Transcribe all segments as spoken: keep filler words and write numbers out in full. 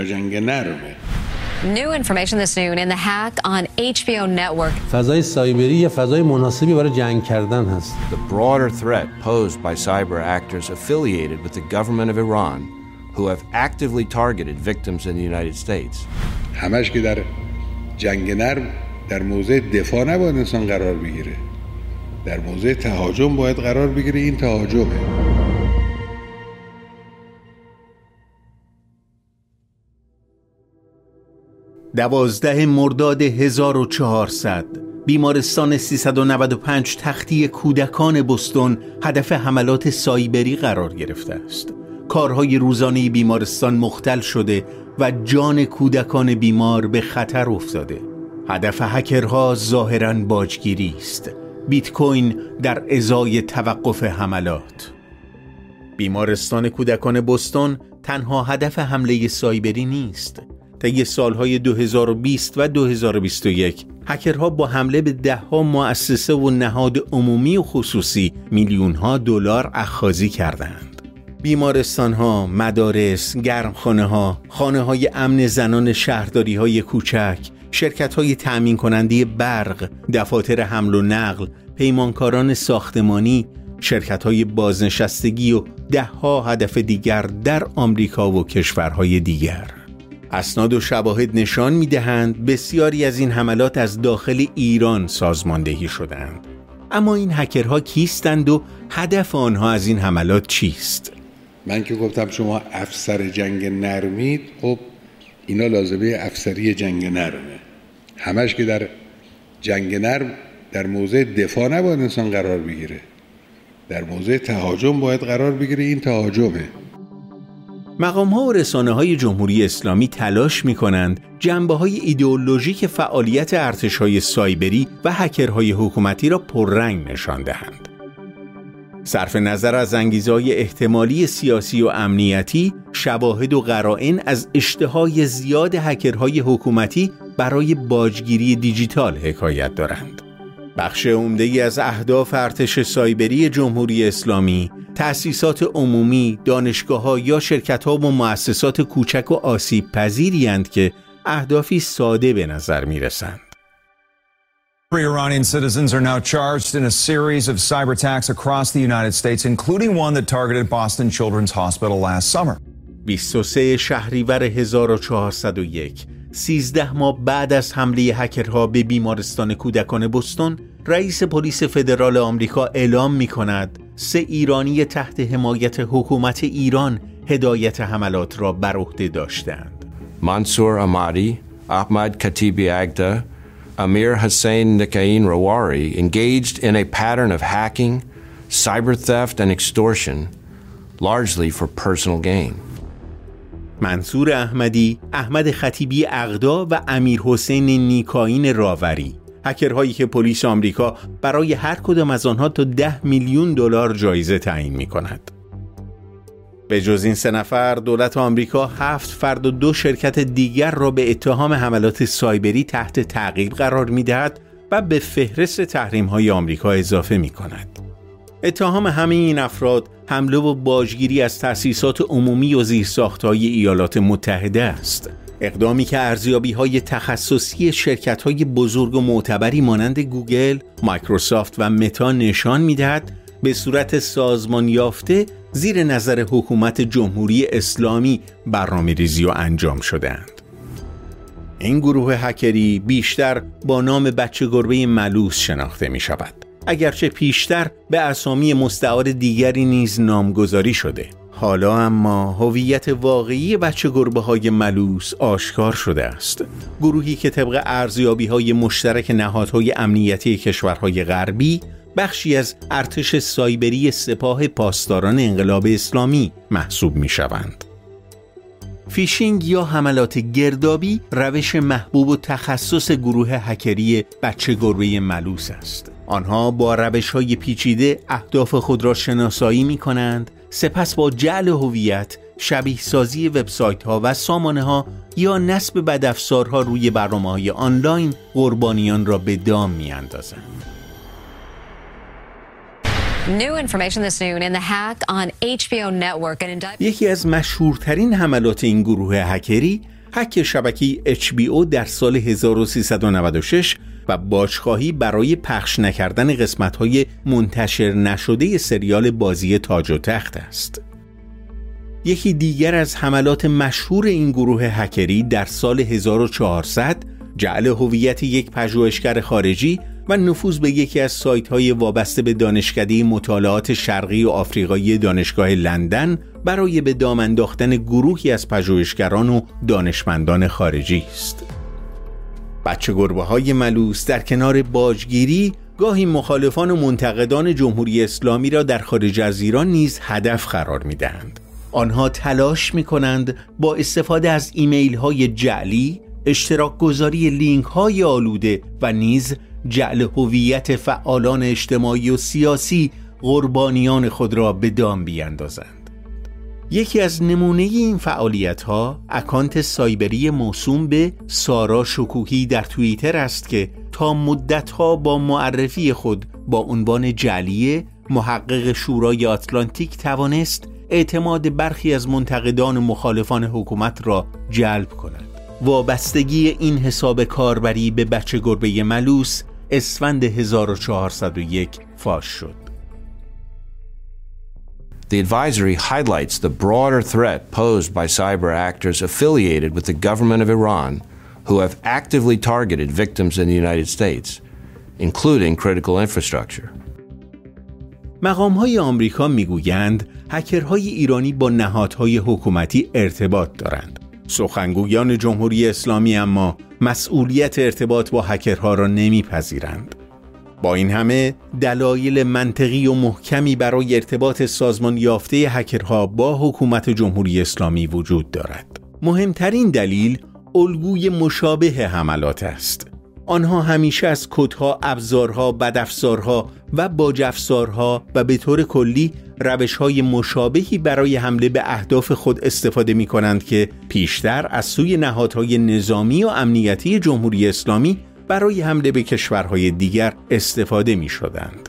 اینا جنگ نرمه. New information this noon in the hack on اچ بی او Network. فضای سایبری یه فضای مناسبی برای جنگ کردن هست. The broader threat posed by cyber actors affiliated with the government of Iran who have actively targeted victims in the United States. همش که در جنگ نرم در موضع دفاع نباید انسان قرار بگیره. در موضع تهاجم باید قرار بگیره. این تهاجمه. دوازده مرداد هزار و چهارصد بیمارستان سیصد و نود و پنج تختی کودکان بوستون هدف حملات سایبری قرار گرفته است. کارهای روزانه بیمارستان مختل شده و جان کودکان بیمار به خطر افتاده. هدف هکرها ظاهراً باجگیری است. بیت کوین در ازای توقف حملات. بیمارستان کودکان بوستون تنها هدف حمله سایبری نیست. طی سالهای دو هزار و بیست و دو هزار و بیست و یک هکرها با حمله به دهها مؤسسه و نهاد عمومی و خصوصی میلیونها دلار اخاذی کردند. بیمارستانها، مدارس، گرمخانه‌ها، خانه‌های امن زنان شهرداری‌های کوچک، شرکت‌های تأمین کننده برق، دفاتر حمل و نقل، پیمانکاران ساختمانی، شرکت‌های بازنشستگی و دهها هدف دیگر در آمریکا و کشورهای دیگر. اسناد و شواهد نشان می‌دهند بسیاری از این حملات از داخل ایران سازماندهی شدند. اما این هکرها کیستند و هدف آنها از این حملات چیست؟ من که گفتم شما افسر جنگ نرمید، خب اینا لازمه افسری جنگ نرمه. همش که در جنگ نرم در موضع دفاع نباید انسان قرار بگیره. در موضع تهاجم باید قرار بگیره. این تهاجمه. مقام‌ها و رسانه‌های جمهوری اسلامی تلاش می‌کنند جنبه‌های ایدئولوژیک فعالیت ارتش‌های سایبری و هکرهای حکومتی را پررنگ نشان دهند. صرف نظر از انگیزه‌های احتمالی سیاسی و امنیتی، شواهد و قرائن از اشتهای زیاد هکرهای حکومتی برای باجگیری دیجیتال حکایت دارند. بخش عمده‌ای از اهداف ارتش سایبری جمهوری اسلامی تأسیسات عمومی، دانشگاه‌ها یا شرکت‌ها و مؤسسات کوچک و آسیب پذیری‌اند که اهدافی ساده به نظر می‌رسند. Three Iranian citizens are now charged in a series of cyber attacks across the United States, including one that targeted Boston Children's Hospital last summer. بیست و سوم شهریور هزار و چهارصد و یک، سیزده ماه بعد از حمله هکرها به بیمارستان کودکان بوستون، رئیس پلیس فدرال آمریکا اعلام می‌کند سه ایرانی تحت حمایت حکومت ایران هدایت حملات را بر عهده داشتند. منصور احمدی، احمد خطیبی اگدا، امیر حسین نیکاین رواری engaged in a pattern of hacking, cyber theft and extortion largely for personal gain. منصور احمدی، احمد خطیبی اقدا و امیر حسین نیکاین راوری، هکرهایی که پلیس آمریکا برای هر کدام از آنها تا ده میلیون دلار جایزه تعیین می‌کند. به جز این سه نفر، دولت آمریکا هفت فرد و دو شرکت دیگر را به اتهام حملات سایبری تحت تعقیب قرار می‌دهد و به فهرست تحریم‌های آمریکا اضافه می‌کند. اتهام همه این افراد حمله و باجگیری از تأسیسات عمومی و زیرساخت‌های ایالات متحده است. اقدامی که ارزیابی‌های تخصصی شرکت‌های بزرگ و معتبری مانند گوگل، مایکروسافت و متا نشان می‌دهد به صورت سازمان یافته زیر نظر حکومت جمهوری اسلامی برنامه‌ریزی و انجام شده‌اند. این گروه هکری بیشتر با نام بچه گربه ملوس شناخته می‌شود، اگرچه پیشتر به اسامی مستعار دیگری نیز نامگذاری شده. حالا اما هویت واقعی بچه گربه های ملوس آشکار شده است. گروهی که طبق ارزیابی های مشترک نهادهای امنیتی کشورهای غربی بخشی از ارتش سایبری سپاه پاسداران انقلاب اسلامی محسوب می شوند. فیشینگ یا حملات گردابی روش محبوب و تخصص گروه هکری بچه گربه ملوس است. آنها با روش‌های پیچیده اهداف خود را شناسایی می‌کنند، سپس با جعل هویت، شبیه‌سازی وبسایت‌ها و سامانه‌ها یا نصب بدافزارها روی برنامه‌های آنلاین قربانیان را به دام می‌اندازند. یکی از مشهورترین حملات این گروه هکری، هک شبکی اچ بی او در سال هزار و سیصد و نود و شش و باجخواهی برای پخش نکردن قسمت‌های منتشر نشده سریال بازی تاج و تخت است. یکی دیگر از حملات مشهور این گروه هکری در سال هزار و چهارصد جعل هویت یک پژوهشگر خارجی و نفوذ به یکی از سایت‌های وابسته به دانشکده مطالعات شرقی و آفریقایی دانشگاه لندن برای به دام انداختن گروهی از پژوهشگران و دانشمندان خارجی است. بچه گربه های ملوس در کنار باجگیری گاهی مخالفان و منتقدان جمهوری اسلامی را در خارج از ایران نیز هدف قرار می‌دهند. آنها تلاش می‌کنند با استفاده از ایمیل‌های جعلی، اشتراک گذاری لینک‌های آلوده و نیز جعل هویت فعالان اجتماعی و سیاسی قربانیان خود را به دام بیاندازند. یکی از نمونه این فعالیت‌ها اکانت سایبری موسوم به سارا شکوهی در توییتر است که تا مدت‌ها با معرفی خود با عنوان جعلی محقق شورای آتلانتیک توانست اعتماد برخی از منتقدان و مخالفان حکومت را جلب کند. وابستگی این حساب کاربری به بچه گربه ملوس اسفند هزار و چهارصد و یک فاش شد. The advisory highlights the broader threat posed by cyber actors affiliated with the government of Iran who have actively targeted victims in the United States, including critical infrastructure. مقام‌های آمریکا می‌گویند هکرهای ایرانی با نهادهای حکومتی ارتباط دارند. سخنگویان جمهوری اسلامی اما مسئولیت ارتباط با هکرها را نمیپذیرند. با این همه دلایل منطقی و محکمی برای ارتباط سازمان یافته هکرها با حکومت جمهوری اسلامی وجود دارد. مهمترین دلیل الگوی مشابه حملات است. آنها همیشه از کدها، ابزارها، بدافزارها و باجافزارها و به طور کلی روش‌های مشابهی برای حمله به اهداف خود استفاده می‌کنند که پیشتر از سوی نهادهای نظامی و امنیتی جمهوری اسلامی برای حمله به کشورهای دیگر استفاده می‌شدند.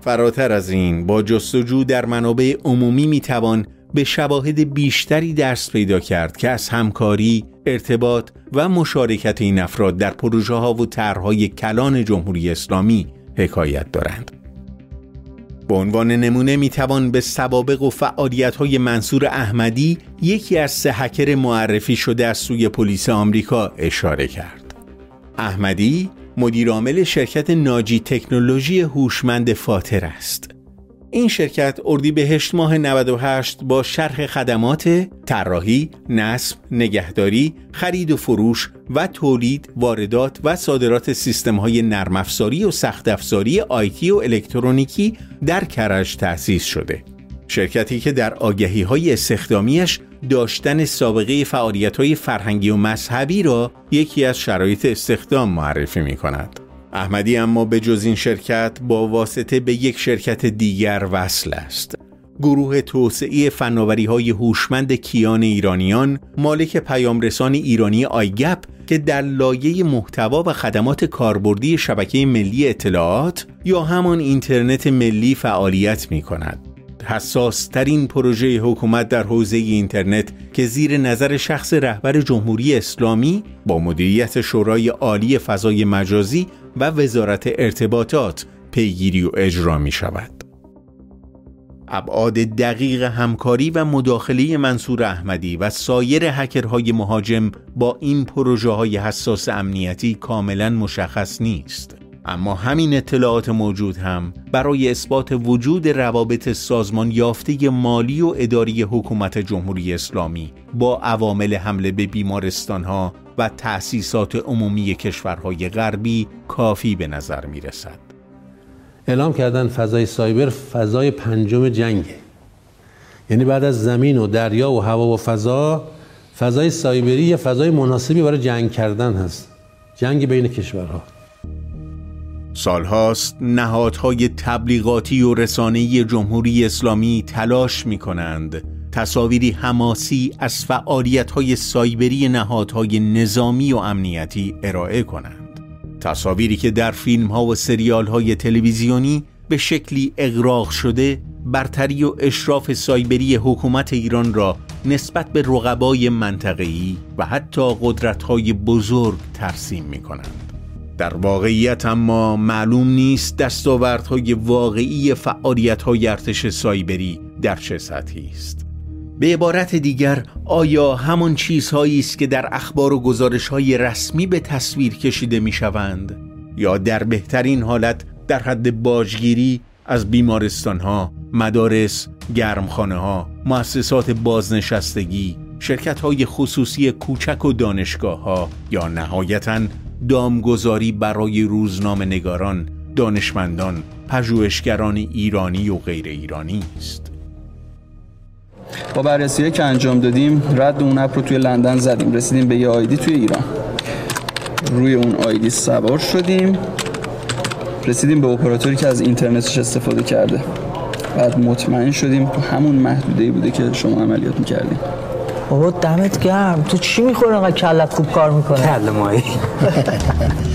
فراتر از این، با جستجو در منابع عمومی می‌توان به شواهد بیشتری دست پیدا کرد که از همکاری، ارتباط و مشارکت این افراد در پروژه‌ها و طرح‌های کلان جمهوری اسلامی حکایت دارند. به عنوان نمونه میتوان به سوابق و فعالیت‌های منصور احمدی، یکی از سه هکر معرفی شده از سوی پلیس آمریکا اشاره کرد. احمدی مدیرعامل شرکت ناجی تکنولوژی هوشمند فاطر است. این شرکت اردیبهشت ماه نود و هشت با شرح خدمات طراحی، نصب، نگهداری، خرید و فروش و تولید، واردات و صادرات سیستم‌های نرم افزاری و سخت افزاری آیتی و الکترونیکی در کرج تأسیس شده. شرکتی که در آگهی‌های استخدامیش داشتن سابقه فعالیت‌های فرهنگی و مذهبی را یکی از شرایط استخدام معرفی می‌کند. احمدی اما به جز این شرکت با واسطه به یک شرکت دیگر وصل است. گروه توسعه فناوری‌های هوشمند کیان ایرانیان، مالک پیامرسان ایرانی آیگپ که در لایه محتوا و خدمات کاربردی شبکه ملی اطلاعات یا همان اینترنت ملی فعالیت می‌کند. حساس‌ترین پروژه حکومت در حوزه اینترنت که زیر نظر شخص رهبر جمهوری اسلامی با مدیریت شورای عالی فضای مجازی و وزارت ارتباطات پیگیری و اجرا می شود. ابعاد دقیق همکاری و مداخله منصور احمدی و سایر هکرهای مهاجم با این پروژه های حساس امنیتی کاملا مشخص نیست. اما همین اطلاعات موجود هم برای اثبات وجود روابط سازمان یافته مالی و اداری حکومت جمهوری اسلامی با عوامل حمله به بیمارستانها و تأسیسات عمومی کشورهای غربی کافی به نظر می رسد. اعلام کردن فضای سایبر فضای پنجم جنگه. یعنی بعد از زمین و دریا و هوا و فضا، فضای سایبری یه فضای مناسبی برای جنگ کردن هست. جنگ بین کشورها. سالهاست نهادهای تبلیغاتی و رسانه‌ای جمهوری اسلامی تلاش می‌کنند تصاویری حماسی از فعالیت‌های سایبری نهادهای نظامی و امنیتی ارائه کنند. تصاویری که در فیلم‌ها و سریال‌های تلویزیونی به شکلی اغراق شده برتری و اشراف سایبری حکومت ایران را نسبت به رقبای منطقه‌ای و حتی قدرت‌های بزرگ ترسیم می‌کنند. در واقعیت اما معلوم نیست دستاوردهای واقعی فعالیت‌های ارتش سایبری در چه سطحی است. به عبارت دیگر، آیا همان چیزهایی است که در اخبار و گزارش‌های رسمی به تصویر کشیده می‌شوند یا در بهترین حالت در حد باجگیری از بیمارستان‌ها، مدارس، گرمخانه‌ها، مؤسسات بازنشستگی، شرکت‌های خصوصی کوچک و دانشگاه‌ها یا نهایتاً دامگذاری برای روزنامه‌نگاران، دانشمندان، پژوهشگران ایرانی و غیر ایرانی است؟ با بررسی‌ای که انجام دادیم، رد اون اپ رو توی لندن زدیم، رسیدیم به یه آیدی توی ایران. روی اون آیدی سوار شدیم، رسیدیم به اپراتوری که از اینترنتش استفاده کرده. بعد مطمئن شدیم تو همون محدوده‌ای بوده که شما عملیات می‌کردیم. بابا دمت گرم، تو چی می‌خوری انقدر کلت خوب کار می‌کنه؟ کله ماهی.